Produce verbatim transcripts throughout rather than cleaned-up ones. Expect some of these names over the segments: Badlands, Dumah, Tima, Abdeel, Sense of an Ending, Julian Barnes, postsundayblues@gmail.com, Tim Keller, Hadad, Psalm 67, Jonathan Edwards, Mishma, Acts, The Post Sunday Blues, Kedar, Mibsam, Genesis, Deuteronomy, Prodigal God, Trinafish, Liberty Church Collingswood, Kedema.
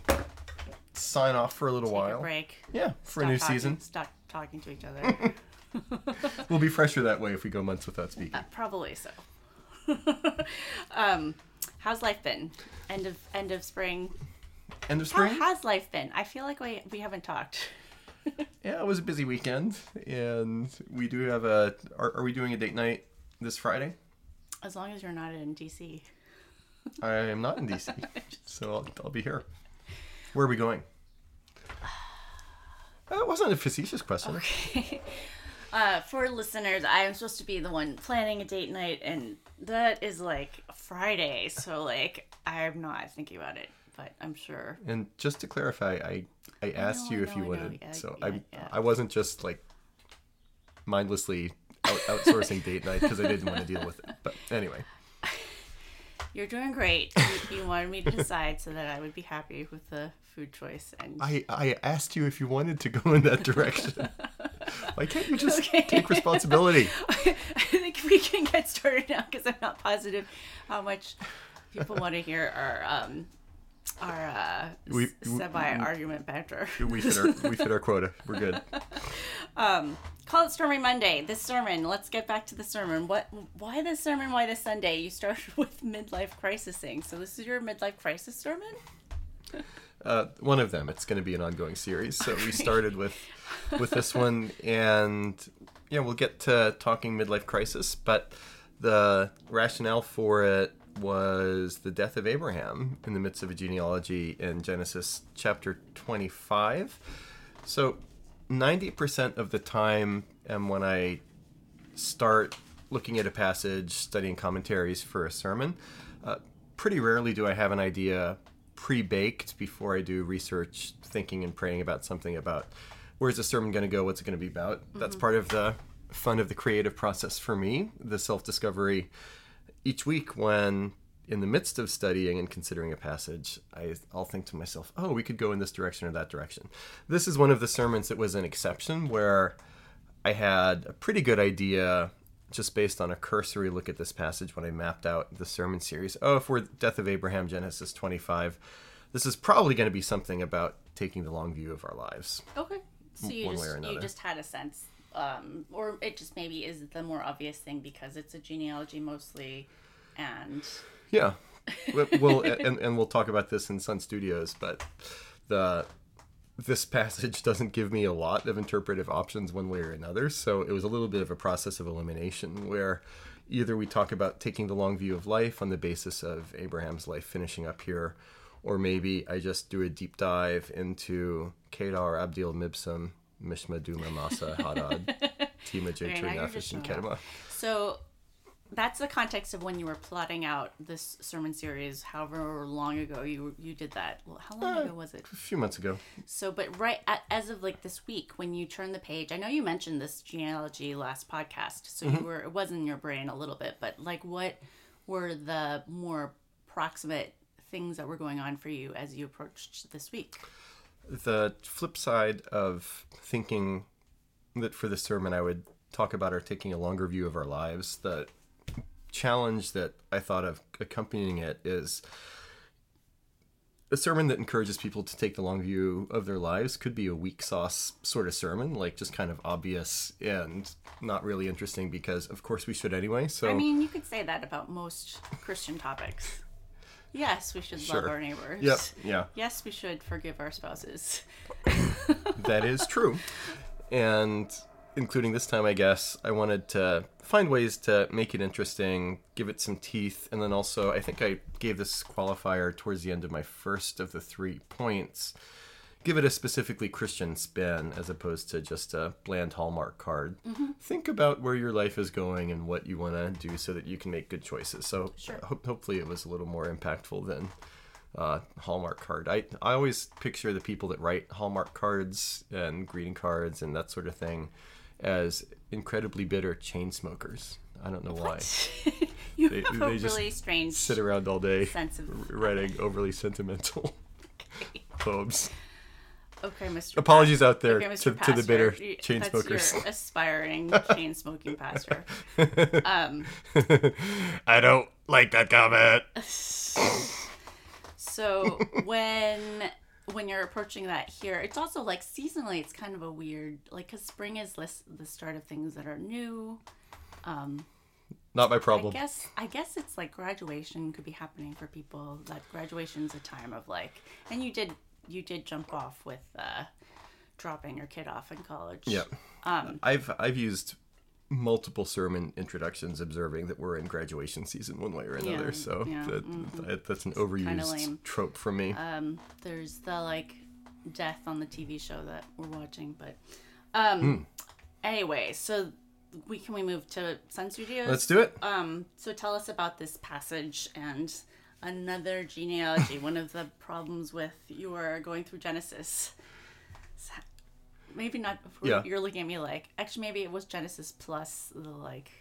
sign off for a little Take while. A break. Yeah, for stop a new talking, season. Stop talking to each other. We'll be fresher that way if we go months without speaking. Uh, probably so. um, how's life been? End of end of spring. End of spring. How has life been? I feel like we we haven't talked. Yeah, it was a busy weekend, and we do have a. Are, are we doing a date night this Friday? As long as you're not in D C. I am not in D C, so I'll, I'll be here. Where are we going? That wasn't a facetious question. Okay. Uh, for listeners, I am supposed to be the one planning a date night, and that is like Friday, so like I'm not thinking about it, but I'm sure. And just to clarify, I, I asked I know, you I know, if you wouldn't, yeah, so yeah, I yeah. I wasn't just like mindlessly out- outsourcing date night because I didn't want to deal with it. But anyway. You're doing great. You, you wanted me to decide so that I would be happy with the food choice. And I, I asked you if you wanted to go in that direction. Why can't you just okay. take responsibility? I think we can get started now because I'm not positive how much people want to hear our um our uh, we, semi-argument banter. We fit our we fit our quota. We're good. Um, call it Stormy Monday. This sermon. Let's get back to the sermon. What? Why this sermon? Why this Sunday? You started with midlife crisising. So this is your midlife crisis sermon? uh, one of them. It's going to be an ongoing series. So we started with with this one, and yeah, we'll get to talking midlife crisis. But the rationale for it was the death of Abraham in the midst of a genealogy in Genesis chapter twenty-five. So ninety percent of the time um, when I start looking at a passage, studying commentaries for a sermon, uh, pretty rarely do I have an idea pre-baked before I do research, thinking and praying about something about where's the sermon going to go, what's it going to be about. Mm-hmm. That's part of the fun of the creative process for me, the self-discovery. Each week when in the midst of studying and considering a passage, I, I'll think to myself, oh, we could go in this direction or that direction. This is one of the sermons that was an exception where I had a pretty good idea just based on a cursory look at this passage when I mapped out the sermon series. Oh, if we're Death of Abraham, Genesis twenty-five, this is probably going to be something about taking the long view of our lives. Okay. So you, one just, way or another. You just had a sense. Um, or it just maybe is the more obvious thing because it's a genealogy mostly, and yeah, we'll and, and we'll talk about this in Sun Studios. But the this passage doesn't give me a lot of interpretive options one way or another, so it was a little bit of a process of elimination where either we talk about taking the long view of life on the basis of Abraham's life finishing up here, or maybe I just do a deep dive into Kedar, Abdeel, Mibsam, Mishma, Dumah, Massa, Hadad, Tima, Trinafish, and Kedema. So that's the context of when you were plotting out this sermon series, however long ago you you did that. How long uh, ago was it? A few months ago. So, but right at, as of like this week, when you turn the page, I know you mentioned this genealogy last podcast, so mm-hmm. you were it was in your brain a little bit, but like what were the more proximate things that were going on for you as you approached this week? The flip side of thinking that for the sermon I would talk about our taking a longer view of our lives, the challenge that I thought of accompanying it is a sermon that encourages people to take the long view of their lives could be a weak sauce sort of sermon, like just kind of obvious and not really interesting because of course we should anyway. So I mean, you could say that about most Christian topics. Yes, we should sure. love our neighbors. Yep. Yeah. Yes, we should forgive our spouses. That is true. And including this time, I guess, I wanted to find ways to make it interesting, give it some teeth, and then also, I think I gave this qualifier towards the end of my first of the three points, give it a specifically Christian spin as opposed to just a bland Hallmark card. Mm-hmm. Think about where your life is going and what you want to do so that you can make good choices. So sure. ho- hopefully it was a little more impactful than... Uh, Hallmark card. I, I always picture the people that write Hallmark cards and greeting cards and that sort of thing as incredibly bitter chain smokers. I don't know what? why. You they, have they a really strange sit around all day sense of writing okay. overly sentimental okay. poems. Okay, Mister Apologies pa- out there okay, to, to the bitter you, chain that's smokers. Your aspiring chain smoking pastor. Um, I don't like that comment. So when when you're approaching that here, it's also like seasonally, it's kind of a weird, like, because spring is less the start of things that are new. Um, Not my problem. I guess I guess it's like graduation could be happening for people. That graduation's a time of like, and you did you did jump off with uh, dropping your kid off in college. Yeah, um, I've I've used multiple sermon introductions observing that we're in graduation season one way or another, yeah, so yeah, that, mm-hmm. that, that's an it's overused trope from me. Um, there's the like death on the T V show that we're watching, but um, mm. anyway, so we can we move to Sun Studios? Let's do it. Um, so tell us about this passage and another genealogy. One of the problems with your going through Genesis. Maybe not. Yeah. You're looking at me like, actually, maybe it was Genesis plus the like.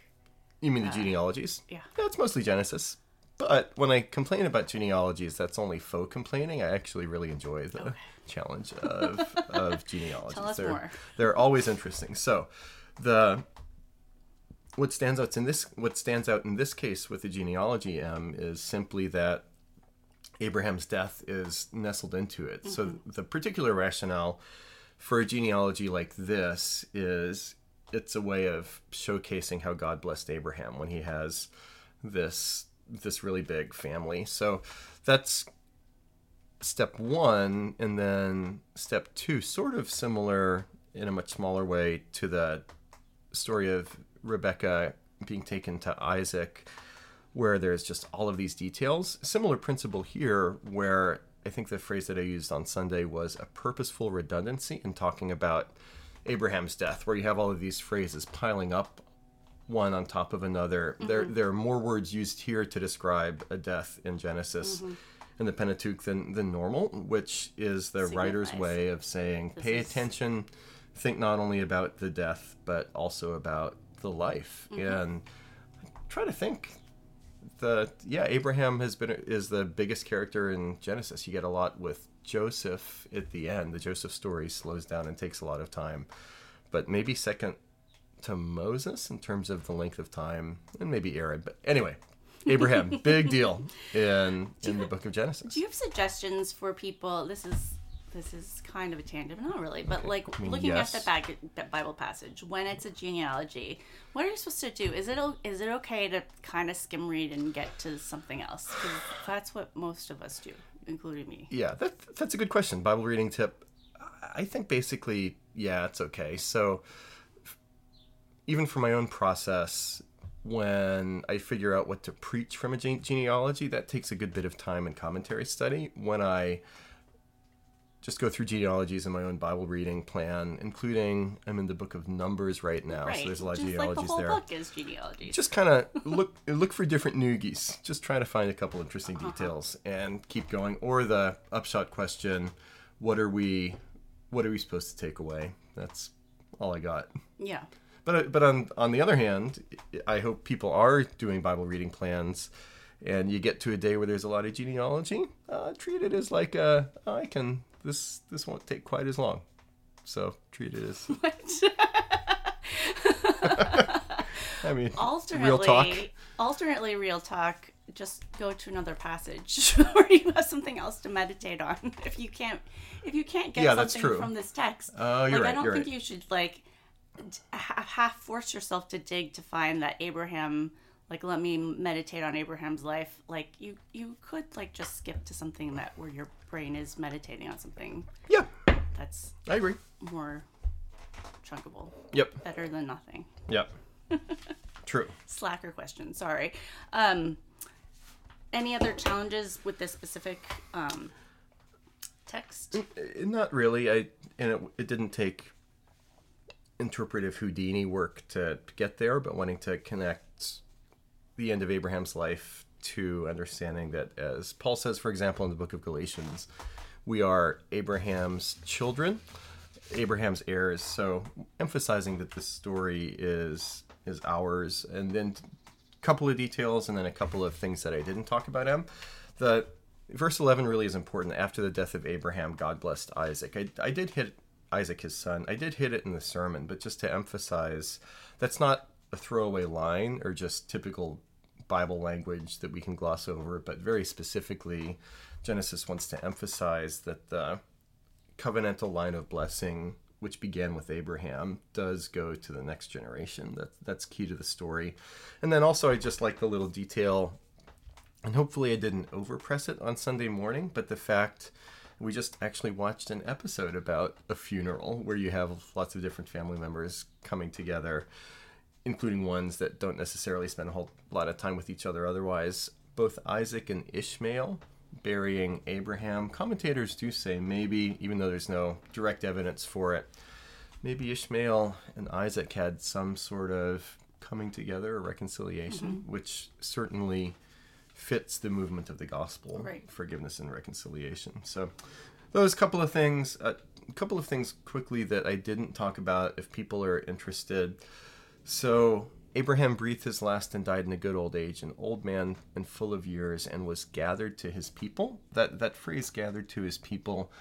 You mean uh, the genealogies? Yeah. No, it's mostly Genesis. But when I complain about genealogies, that's only faux complaining. I actually really enjoy the okay. challenge of of genealogies. Tell us they're, more. They're always interesting. So, the what stands out in this what stands out in this case with the genealogy um, is simply that Abraham's death is nestled into it. Mm-hmm. So the particular rationale for a genealogy like this is it's a way of showcasing how God blessed Abraham when he has this this really big family. So that's step one. And then step two, sort of similar in a much smaller way to the story of Rebecca being taken to Isaac, where there's just all of these details. Similar principle here where I think the phrase that I used on Sunday was a purposeful redundancy in talking about Abraham's death, where you have all of these phrases piling up one on top of another. Mm-hmm. There there are more words used here to describe a death in Genesis mm-hmm. in the Pentateuch than, than normal, which is the Signifies. writer's way of saying, this pay is... attention, think not only about the death, but also about the life. Mm-hmm. And try to think... The yeah, Abraham has been is the biggest character in Genesis. You get a lot with Joseph at the end. The Joseph story slows down and takes a lot of time, but maybe second to Moses in terms of the length of time, and maybe Aaron. But anyway, Abraham, big deal in do in you, the book of Genesis. Do you have suggestions for people? This is this is kind of a tangent, but not really. But okay. like I mean, looking yes. at the bag, Bible passage, when it's a genealogy, what are you supposed to do? Is it is it okay to kind of skim read and get to something else? Because that's what most of us do, including me. Yeah, that, that's a good question. Bible reading tip. I think basically, yeah, it's okay. So even for my own process, when I figure out what to preach from a gene- genealogy, that takes a good bit of time and commentary study. When I just go through genealogies in my own Bible reading plan, including I'm in the book of Numbers right now, right. so there's a lot of just genealogies like the whole there. Book is genealogies. Just kind of look look for different noogies. Just try to find a couple interesting uh-huh. details and keep going. Or the upshot question: What are we? What are we supposed to take away? That's all I got. Yeah. But but on on the other hand, I hope people are doing Bible reading plans. And you get to a day where there's a lot of genealogy. Uh, treat it as like a oh, I can. This this won't take quite as long, so treat it as. What? I mean, alternately, real talk. Alternately, real talk. Just go to another passage, or you have something else to meditate on. If you can't, if you can't get yeah, something from this text, uh, you're like right, I don't you're think right. you should like half force yourself to dig to find that Abraham. Like, let me meditate on Abraham's life. Like, you, you could, like, just skip to something that where your brain is meditating on something. Yeah. That's... I agree. More chuckable. Yep. Better than nothing. Yep. True. Slacker question. Sorry. Um, any other challenges with this specific um, text? Not really. I and it, it didn't take interpretive Houdini work to get there, but wanting to connect the end of Abraham's life to understanding that, as Paul says, for example, in the book of Galatians, we are Abraham's children, Abraham's heirs. So emphasizing that this story is is ours, and then a couple of details, and then a couple of things that I didn't talk about. Em, the verse eleven really is important. After the death of Abraham, God blessed Isaac. I, I did hit Isaac, his son. I did hit it in the sermon, but just to emphasize, that's not a throwaway line or just typical Bible language that we can gloss over, but very specifically, Genesis wants to emphasize that the covenantal line of blessing, which began with Abraham, does go to the next generation. That, that's key to the story. And then also, I just like the little detail, and hopefully I didn't overpress it on Sunday morning, but the fact we just actually watched an episode about a funeral where you have lots of different family members coming together, including ones that don't necessarily spend a whole lot of time with each other otherwise. Both Isaac and Ishmael burying Abraham. Commentators do say maybe, even though there's no direct evidence for it, maybe Ishmael and Isaac had some sort of coming together or reconciliation, mm-hmm. which certainly fits the movement of the gospel, right. Forgiveness and reconciliation. So those couple of things, a uh, couple of things quickly that I didn't talk about if people are interested. So Abraham breathed his last and died in a good old age, an old man and full of years, and was gathered to his people. That, that phrase, gathered to his people,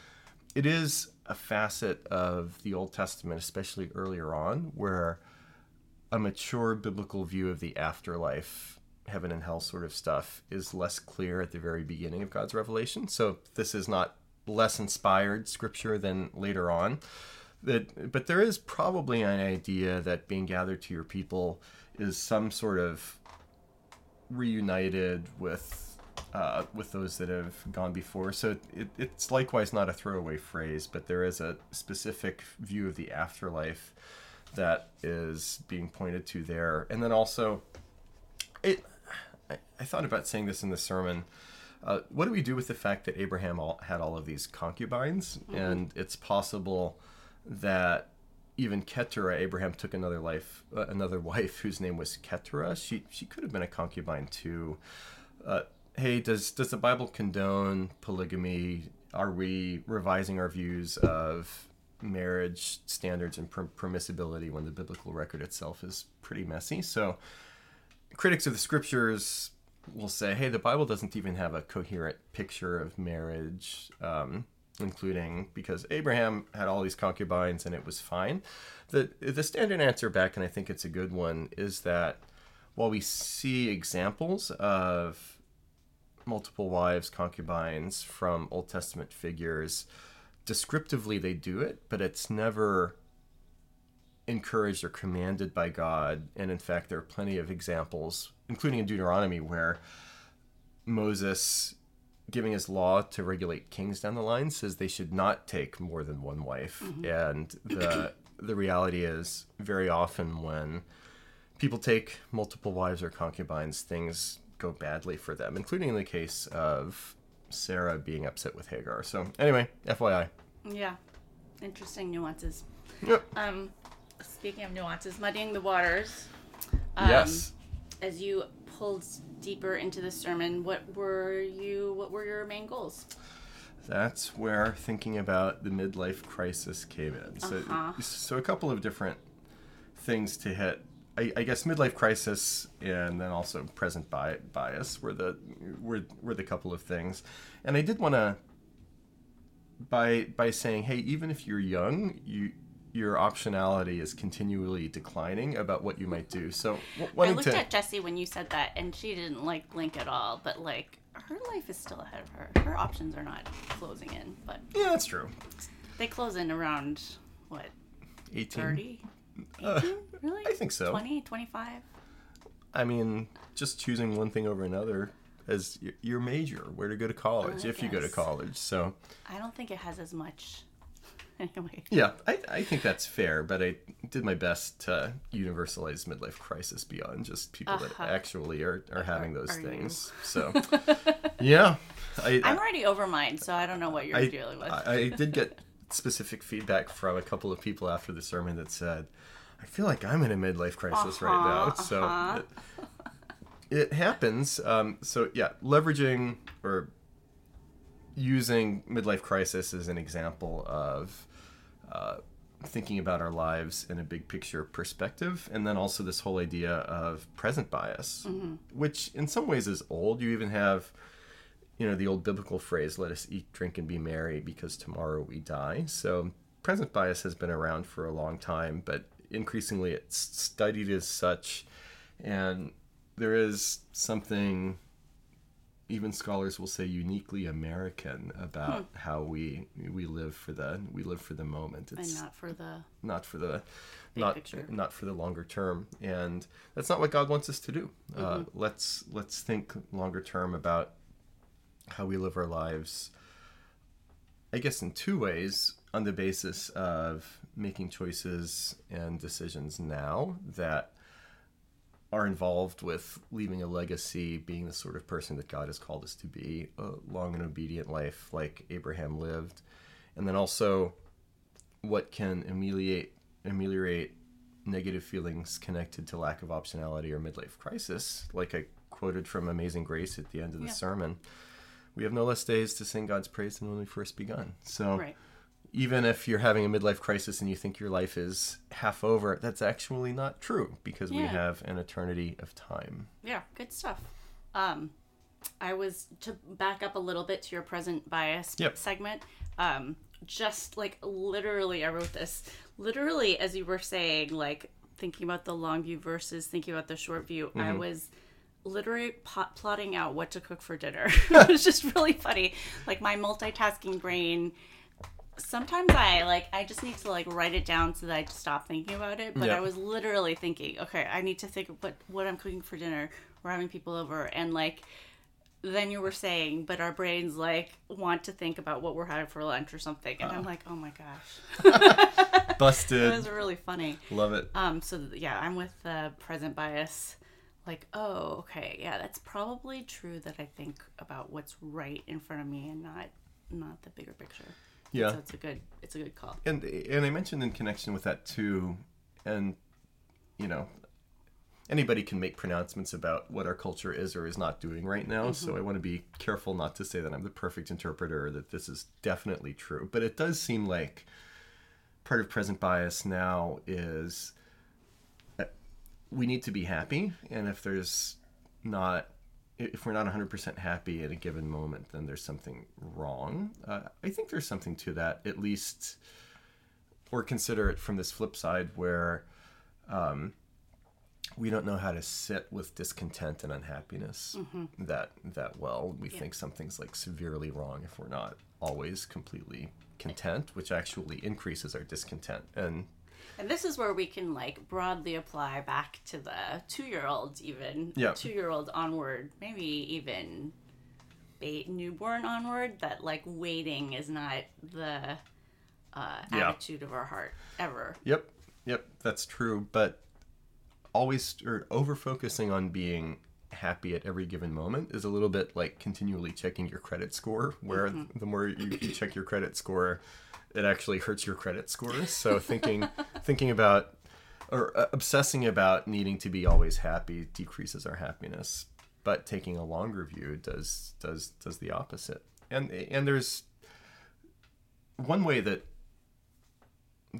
it is a facet of the Old Testament, especially earlier on, where a mature biblical view of the afterlife, heaven and hell sort of stuff, is less clear at the very beginning of God's revelation. So this is not less inspired scripture than later on. That, but there is probably an idea that being gathered to your people is some sort of reunited with uh, with those that have gone before. So it, it's likewise not a throwaway phrase, but there is a specific view of the afterlife that is being pointed to there. And then also, it, I, I thought about saying this in the sermon. Uh, what do we do with the fact that Abraham all, had all of these concubines? Mm-hmm. And it's possible that even Keturah, Abraham took another life, uh, another wife whose name was Keturah. She she could have been a concubine too. Uh, hey, does does the Bible condone polygamy? Are we revising our views of marriage standards and per- permissibility when the biblical record itself is pretty messy? So critics of the scriptures will say, hey, the Bible doesn't even have a coherent picture of marriage, um, including because Abraham had all these concubines and it was fine. The, the standard answer back, and I think it's a good one, is that while we see examples of multiple wives, concubines from Old Testament figures, descriptively they do it, but it's never encouraged or commanded by God. And in fact, there are plenty of examples, including in Deuteronomy, where Moses, giving his law to regulate kings down the line, says they should not take more than one wife. Mm-hmm. And the the reality is, very often when people take multiple wives or concubines, things go badly for them, including in the case of Sarah being upset with Hagar. So anyway, F Y I. Yeah, interesting nuances. Yep. Um, speaking of nuances, muddying the waters. Um, yes. As you pulled deeper into the sermon, what were you? What were your main goals? That's where thinking about the midlife crisis came in. So, uh-huh. so a couple of different things to hit. I, I guess midlife crisis and then also present bi- bias were the were were the couple of things. And I did want to by by saying, hey, even if you're young, you. your optionality is continually declining about what you might do. So I looked to... at Jessie when you said that, and she didn't like blink at all, but like her life is still ahead of her. Her options are not closing in, but yeah, that's true. They close in around what? eighteen thirty? eighteen Uh, really? I think so. twenty, twenty-five? I mean, just choosing one thing over another as your major, where to go to college, oh, if guess. you go to college. So I don't think it has as much anyway. Yeah, I, I think that's fair, but I did my best to universalize midlife crisis beyond just people uh-huh. that actually are, are having those are, are things. You? So, yeah. I, I'm already over mine, so I don't know what you're I, dealing with. I, I did get specific feedback from a couple of people after the sermon that said, I feel like I'm in a midlife crisis uh-huh, right now. So uh-huh. it, it happens. Um, so, yeah, leveraging or using midlife crisis as an example of uh, thinking about our lives in a big picture perspective, and then also this whole idea of present bias, mm-hmm. which in some ways is old. You even have, you know, the old biblical phrase, let us eat, drink, and be merry because tomorrow we die. So present bias has been around for a long time, but increasingly it's studied as such, and there is something even scholars will say uniquely American about hmm. how we we live for the we live for the moment. It's and not for the not for the not picture. Not for the longer term, and that's not what God wants us to do. Mm-hmm. Uh, let's let's think longer term about how we live our lives. I guess in two ways, on the basis of making choices and decisions now that are involved with leaving a legacy, being the sort of person that God has called us to be, a long and obedient life like Abraham lived, and then also what can ameliorate, ameliorate negative feelings connected to lack of optionality or midlife crisis, like I quoted from Amazing Grace at the end of the yeah. sermon. We have no less days to sing God's praise than when we first begun. So right. even if you're having a midlife crisis and you think your life is half over, that's actually not true, because yeah. we have an eternity of time. Yeah, good stuff. Um, I was, to back up a little bit to your present bias yep. segment, um, just like literally, I wrote this, literally as you were saying, like thinking about the long view versus thinking about the short view, mm-hmm. I was literally pot- plotting out what to cook for dinner. It was just really funny. Like my multitasking brain... Sometimes I like I just need to like write it down so that I stop thinking about it. But yeah. I was literally thinking, okay, I need to think of what what I'm cooking for dinner. We're having people over, and like then you were saying, but our brains like want to think about what we're having for lunch or something, and oh. I'm like, oh my gosh, busted. It was really funny. Love it. Um. So yeah, I'm with the present bias. Like, oh, okay, yeah, that's probably true that I think about what's right in front of me and not not the bigger picture. Yeah, so it's a good it's a good call. And and I mentioned in connection with that too, and you know, anybody can make pronouncements about what our culture is or is not doing right now. Mm-hmm. So I want to be careful not to say that I'm the perfect interpreter or that this is definitely true. But it does seem like part of present bias now is that we need to be happy, and if there's not. If we're not one hundred percent happy at a given moment, then there's something wrong. Uh, I think there's something to that, at least, or consider it from this flip side where um, we don't know how to sit with discontent and unhappiness mm-hmm. that that well. We yeah. think something's like severely wrong if we're not always completely content, which actually increases our discontent. And And this is where we can like broadly apply back to the two-year-olds, even yeah. two-year-old onward, maybe even ba- newborn onward. That like waiting is not the uh, yeah. attitude of our heart ever. Yep, yep, that's true. But always or over-focusing on being happy at every given moment is a little bit like continually checking your credit score. Where mm-hmm. the more you, you check your credit score, it actually hurts your credit score. So thinking thinking about or uh, obsessing about needing to be always happy decreases our happiness. But taking a longer view does does does the opposite. And and there's one way that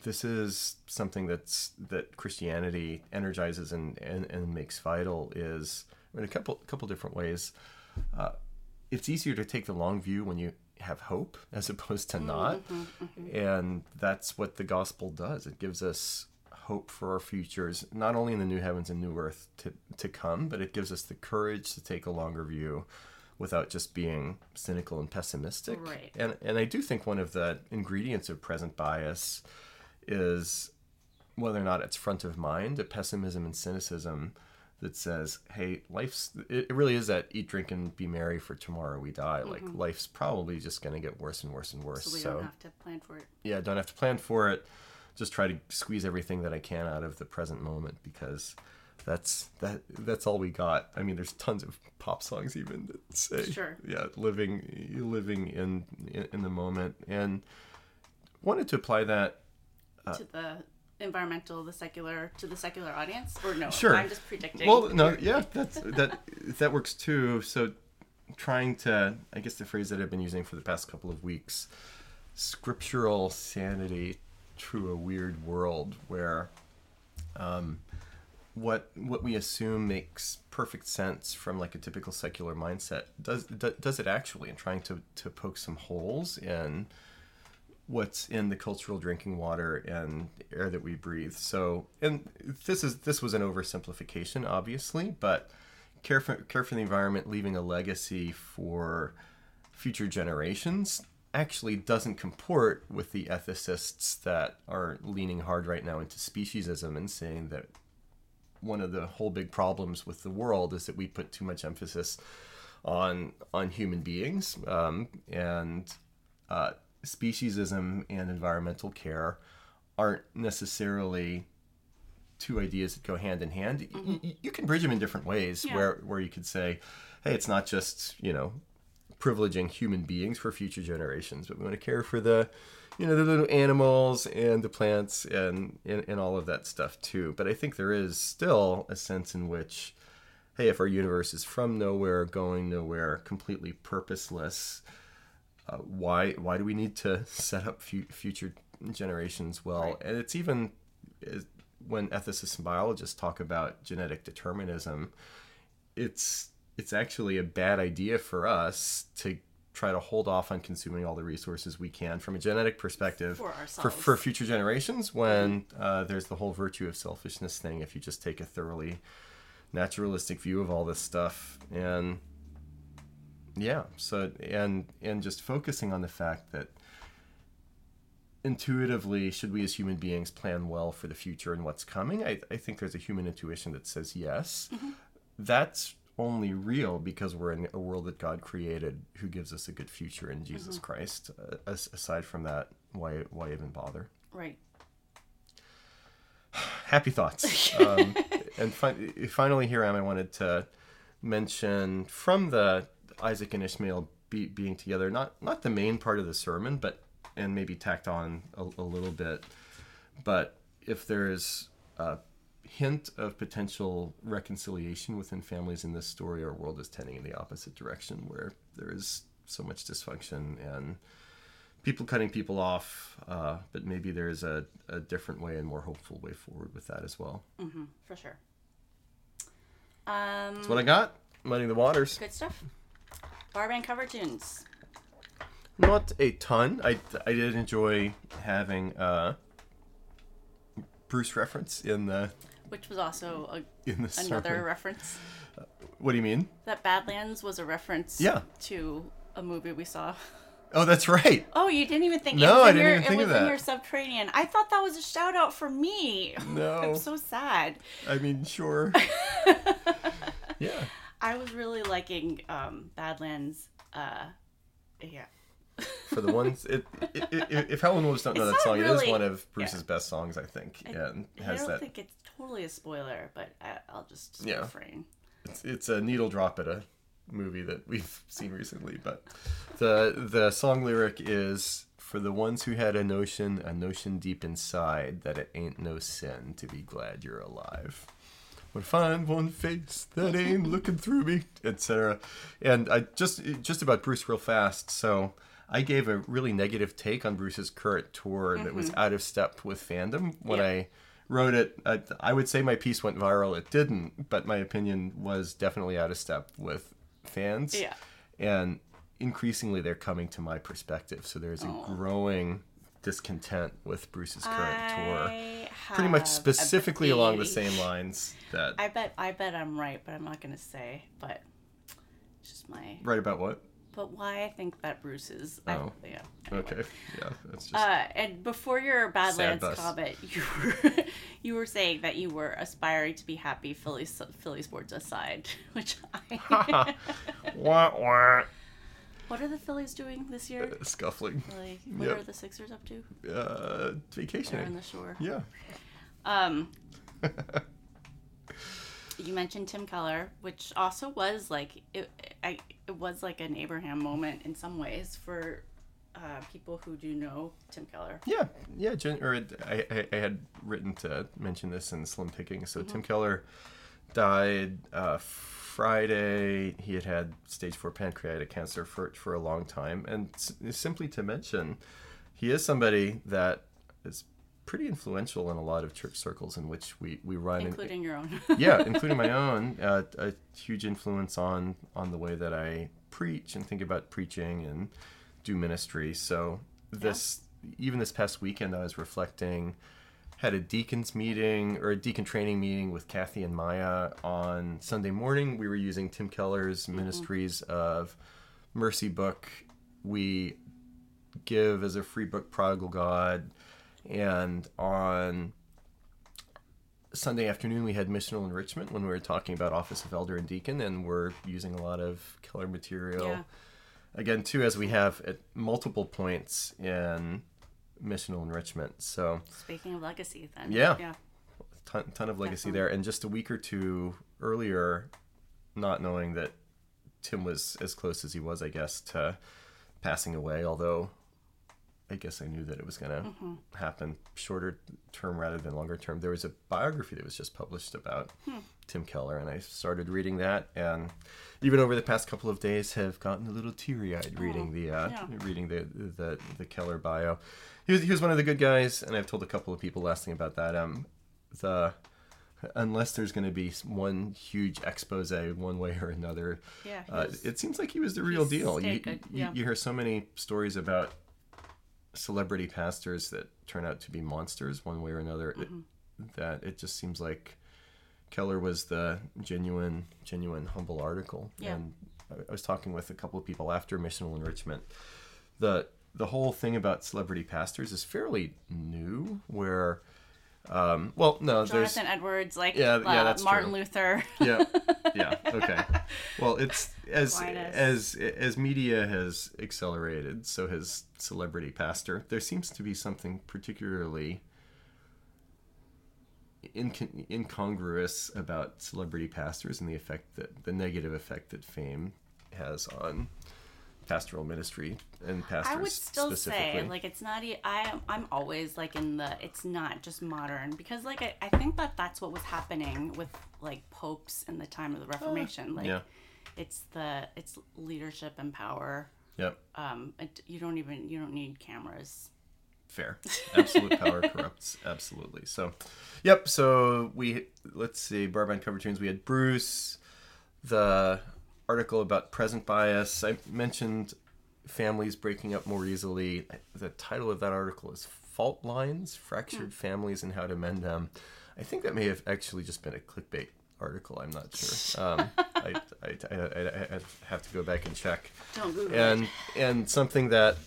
this is something that's that Christianity energizes and, and, and makes vital is in a couple couple different ways. Uh, it's easier to take the long view when you have hope as opposed to not. Mm-hmm, mm-hmm. And that's what the gospel does. It gives us hope for our futures, not only in the new heavens and new earth to, to come, but it gives us the courage to take a longer view without just being cynical and pessimistic. Right. And, and I do think one of the ingredients of present bias is whether or not it's front of mind, that pessimism and cynicism, that says, hey, life's, it really is that eat, drink, and be merry, for tomorrow we die. Mm-hmm. Like, life's probably just going to get worse and worse and worse. So we so, don't have to plan for it. Yeah, don't have to plan for it. Just try to squeeze everything that I can out of the present moment, because that's that that's all we got. I mean, there's tons of pop songs even that say, sure. yeah, living living in, in in the moment. And wanted to apply that uh, to the environmental, the secular, to the secular audience, or no? Sure. I'm just predicting. Well, no, yeah, that's that that works too. So, trying to, I guess the phrase that I've been using for the past couple of weeks, scriptural sanity through a weird world where, um. what what we assume makes perfect sense from like a typical secular mindset, does does it actually, and trying to, to poke some holes in what's in the cultural drinking water and air that we breathe. So, and this is this was an oversimplification, obviously, but care for, care for the environment, leaving a legacy for future generations, actually doesn't comport with the ethicists that are leaning hard right now into speciesism and saying that one of the whole big problems with the world is that we put too much emphasis on on human beings, um, and uh, speciesism and environmental care aren't necessarily two ideas that go hand in hand. Mm-hmm. Y- you can bridge them in different ways, yeah. where where you could say, hey, it's not just, you know, privileging human beings for future generations, but we want to care for the, you know, the little animals and the plants and, and, and all of that stuff too. But I think there is still a sense in which, hey, if our universe is from nowhere, going nowhere, completely purposeless, uh, why why do we need to set up fu- future generations well? Right. And it's even when ethicists and biologists talk about genetic determinism, it's it's actually a bad idea for us to try to hold off on consuming all the resources we can from a genetic perspective for for, for future generations, when uh, there's the whole virtue of selfishness thing. If you just take a thoroughly naturalistic view of all this stuff, and yeah, so and and just focusing on the fact that intuitively, should we as human beings plan well for the future and what's coming? I, I think there's a human intuition that says yes. Mm-hmm. That's only real because we're in a world that God created, who gives us a good future in Jesus mm-hmm. Christ. Uh, aside from that, why why even bother? Right. Happy thoughts. um, and fi- finally, here I am. I wanted to mention from the Isaac and Ishmael be- being together, not not the main part of the sermon, but and maybe tacked on a, a little bit. But if there's uh, hint of potential reconciliation within families in this story, our world is tending in the opposite direction, where there is so much dysfunction and people cutting people off, uh, but maybe there is a, a different way and more hopeful way forward with that as well. Mm-hmm, for sure. Um, That's what I got. Muddying the waters. Good stuff. Bar band cover tunes. Not a ton. I, I did enjoy having uh, Bruce reference in the... Which was also a, in the another sermon. Reference. Uh, what do you mean? That Badlands was a reference yeah. to a movie we saw. Oh, that's right. Oh, you didn't even think. No, I didn't your, even think of that. It was in your subterranean. I thought that was a shout out for me. No. I'm so sad. I mean, sure. yeah. I was really liking um, Badlands. Uh, yeah. For the ones, it, it, it, if Helen Wolves don't know that song, really, it is one of Bruce's yeah. best songs, I think. I, and has I don't that, think it's totally a spoiler, but I, I'll just yeah. refrain. It's, it's a needle drop at a movie that we've seen recently, but the the song lyric is, for the ones who had a notion, a notion deep inside, that it ain't no sin to be glad you're alive. When I find one face that ain't looking through me, et cetera. And I just just about Bruce real fast, so... I gave a really negative take on Bruce's current tour mm-hmm. that was out of step with fandom. When yeah. I wrote it, I, I would say my piece went viral. It didn't, but my opinion was definitely out of step with fans. Yeah. And increasingly, they're coming to my perspective. So there's a Aww. growing discontent with Bruce's current I tour. Pretty much specifically along the same lines. That I bet, I bet I'm right, but I'm not going to say. But it's just my... Right about what? but why I think that Bruce is. Oh, I, yeah. Anyway. Okay. Yeah, that's just. Uh, and before your Badlands comment, you were you were saying that you were aspiring to be happy, Philly Philly sports aside, which I. What what? What are the Phillies doing this year? Uh, scuffling. Really? What yep. are the Sixers up to? Uh, vacationing. They're on the shore. Yeah. Um. You mentioned Tim Keller, which also was like it. I it was like an Abraham moment in some ways for uh, people who do know Tim Keller. Yeah, yeah. Jen, or I, I, I had written to mention this in Slim Pickings. So mm-hmm. Tim Keller died uh, Friday. He had had stage four pancreatic cancer for for a long time, and s- simply to mention, he is somebody that is pretty influential in a lot of church circles in which we, we run. Including in, your own. Yeah, including my own. Uh, a huge influence on, on the way that I preach and think about preaching and do ministry. So this yeah. even this past weekend I was reflecting, had a deacon's meeting or a deacon training meeting with Kathy and Maya on Sunday morning. We were using Tim Keller's mm-hmm. Ministries of Mercy book. We give as a free book Prodigal God. And on Sunday afternoon, we had missional enrichment when we were talking about Office of Elder and Deacon, and we're using a lot of Keller material. Yeah. Again, too, as we have at multiple points in missional enrichment. So speaking of legacy, then. Yeah. yeah. Ton, ton of legacy Definitely. There. And just a week or two earlier, not knowing that Tim was as close as he was, I guess, to passing away, although I guess I knew that it was going to mm-hmm. happen shorter term rather than longer term. There was a biography that was just published about hmm. Tim Keller, and I started reading that, and even over the past couple of days have gotten a little teary-eyed oh, reading the uh, yeah. reading the, the the Keller bio. He was he was one of the good guys, and I've told a couple of people last thing about that. Um, the unless there's going to be one huge expose one way or another, yeah, uh, it seems like he was the real deal. You, yeah. you you hear so many stories about celebrity pastors that turn out to be monsters one way or another, mm-hmm. it, that it just seems like Keller was the genuine genuine humble article. Yeah. And I, I was talking with a couple of people after missional enrichment, the the whole thing about celebrity pastors is fairly new, where um well no Jonathan Edwards, like yeah, uh, yeah, that's Martin true. Luther yeah yeah okay well it's as Aquinas. as as media has accelerated, so has celebrity pastor. There seems to be something particularly incon- incongruous about celebrity pastors and the effect that the negative effect that fame has on pastoral ministry and pastors. I would still say, like, it's not, I, I'm always like in the, it's not just modern, because like I, I think that that's what was happening with like popes in the time of the Reformation. Uh, like yeah. it's the, it's leadership and power. Yep. Um, it, you don't even, you don't need cameras. Fair. Absolute power corrupts. Absolutely. So, yep. So we, let's see, Barbine cover tunes. We had Bruce, the article about present bias. I mentioned families breaking up more easily. The title of that article is Fault Lines, Fractured mm. Families and How to Mend Them. I think that may have actually just been a clickbait article. I'm not sure. Um, I, I, I, I, I have to go back and check. Don't Google and, it. And something that,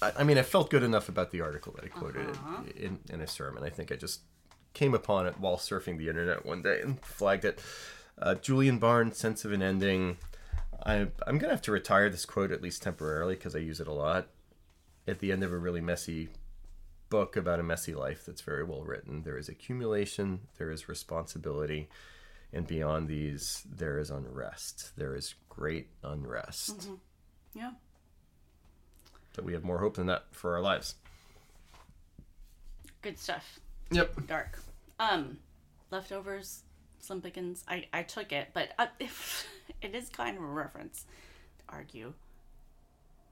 I, I mean, I felt good enough about the article that I quoted uh-huh. in, in a sermon. I think I just came upon it while surfing the internet one day and flagged it. Uh, Julian Barnes, Sense of an Ending. I, I'm going to have to retire this quote, at least temporarily, because I use it a lot. At the end of a really messy book about a messy life that's very well written, there is accumulation, there is responsibility, and beyond these, there is unrest. There is great unrest. Mm-hmm. Yeah. So we have more hope than that for our lives. Good stuff. Yep. Dark. Um, leftovers. Slim Pickens, I, I took it, but uh, if, it is kind of a reference, to argue.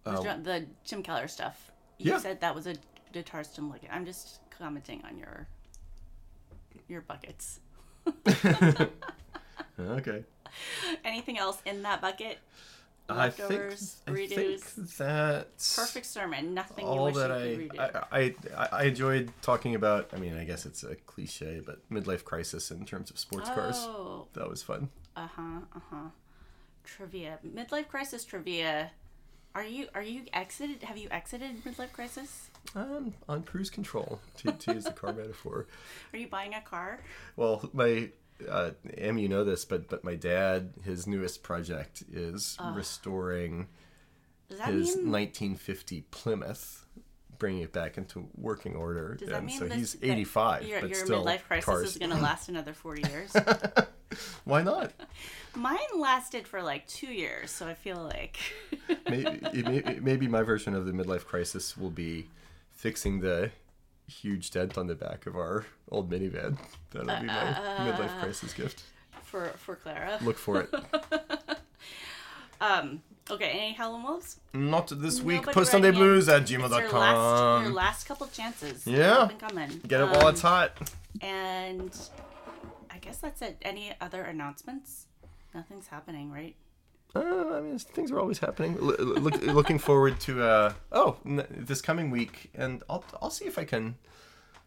Um, the, the Tim Keller stuff. You yeah. said that was a guitarist Tim Lickett. I'm just commenting on your your buckets. Okay. Anything else in that bucket? Leftovers, I think, redos. I think that's perfect sermon. Nothing all you wish that you could I, redo. I, I I enjoyed talking about. I mean, I guess it's a cliche, but midlife crisis in terms of sports oh. cars. That was fun. Uh huh. Uh huh. trivia, midlife crisis trivia. Are you are you exited? Have you exited midlife crisis? I'm on cruise control, to, to use the car metaphor. Are you buying a car? Well, my uh, Em, you know this, but but my dad, his newest project is uh, restoring his mean... nineteen fifty Plymouth, bringing it back into working order. Does that and mean so this, he's eighty-five, your, but your still midlife crisis cars. Is going to last another forty years? Why not? Mine lasted for like two years, so I feel like maybe, it may, it maybe my version of the midlife crisis will be fixing the huge dent on the back of our old minivan. That'll uh, be my uh, midlife crisis gift for for Clara. Look for it. um. Okay. Any Howlin' Wolves? Not this Nobody week. post sunday blues at gmail dot com. Your last, your last couple chances. Yeah. Get it um, while it's hot. And I guess that's it. Any other announcements? Nothing's happening, right? Uh, I mean, things are always happening. L- look, looking forward to uh, oh, n- this coming week, and I'll I'll see if I can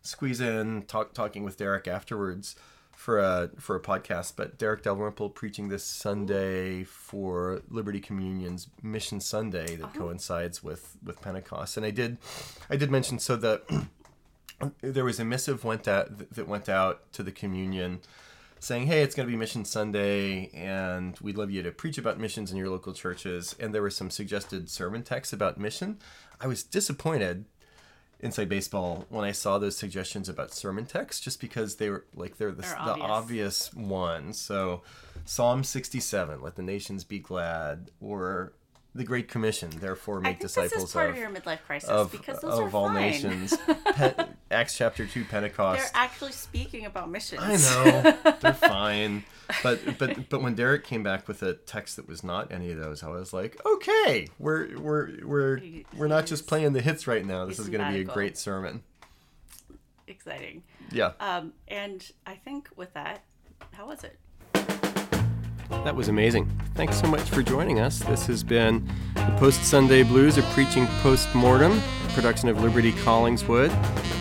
squeeze in talk talking with Derek afterwards for a for a podcast. But Derek Dalrymple preaching this Sunday for Liberty Communion's Mission Sunday that uh-huh. coincides with, with Pentecost. And I did I did mention so that there was a missive went out that went out to the communion, saying, hey, it's going to be Mission Sunday, and we'd love you to preach about missions in your local churches. And there were some suggested sermon texts about mission. I was disappointed, inside baseball, when I saw those suggestions about sermon texts, just because they were like they're the, they're obvious. the obvious ones. So Psalm sixty-seven, let the nations be glad, or the Great Commission, therefore make disciples of. I think this is part of, of your midlife crisis, of, because those of are all fine. Nations. Pe- Acts chapter two, Pentecost. They're actually speaking about missions. I know, they're fine. But but but when Derek came back with a text that was not any of those, I was like, okay, we're we're we're he, we're not just playing the hits right now. This is going to be a great sermon. Exciting. Yeah. Um, and I think with that, how was it? That was amazing. Thanks so much for joining us. This has been the Post Sunday Blues, a preaching postmortem, a production of Liberty Collingswood.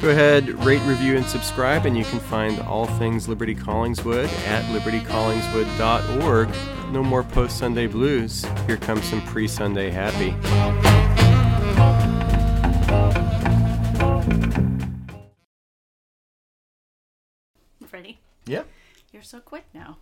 Go ahead, rate, review, and subscribe, and you can find all things Liberty Collingswood at liberty collingswood dot org. No more Post Sunday Blues. Here comes some pre-Sunday happy. Ready? Yeah. You're so quick now.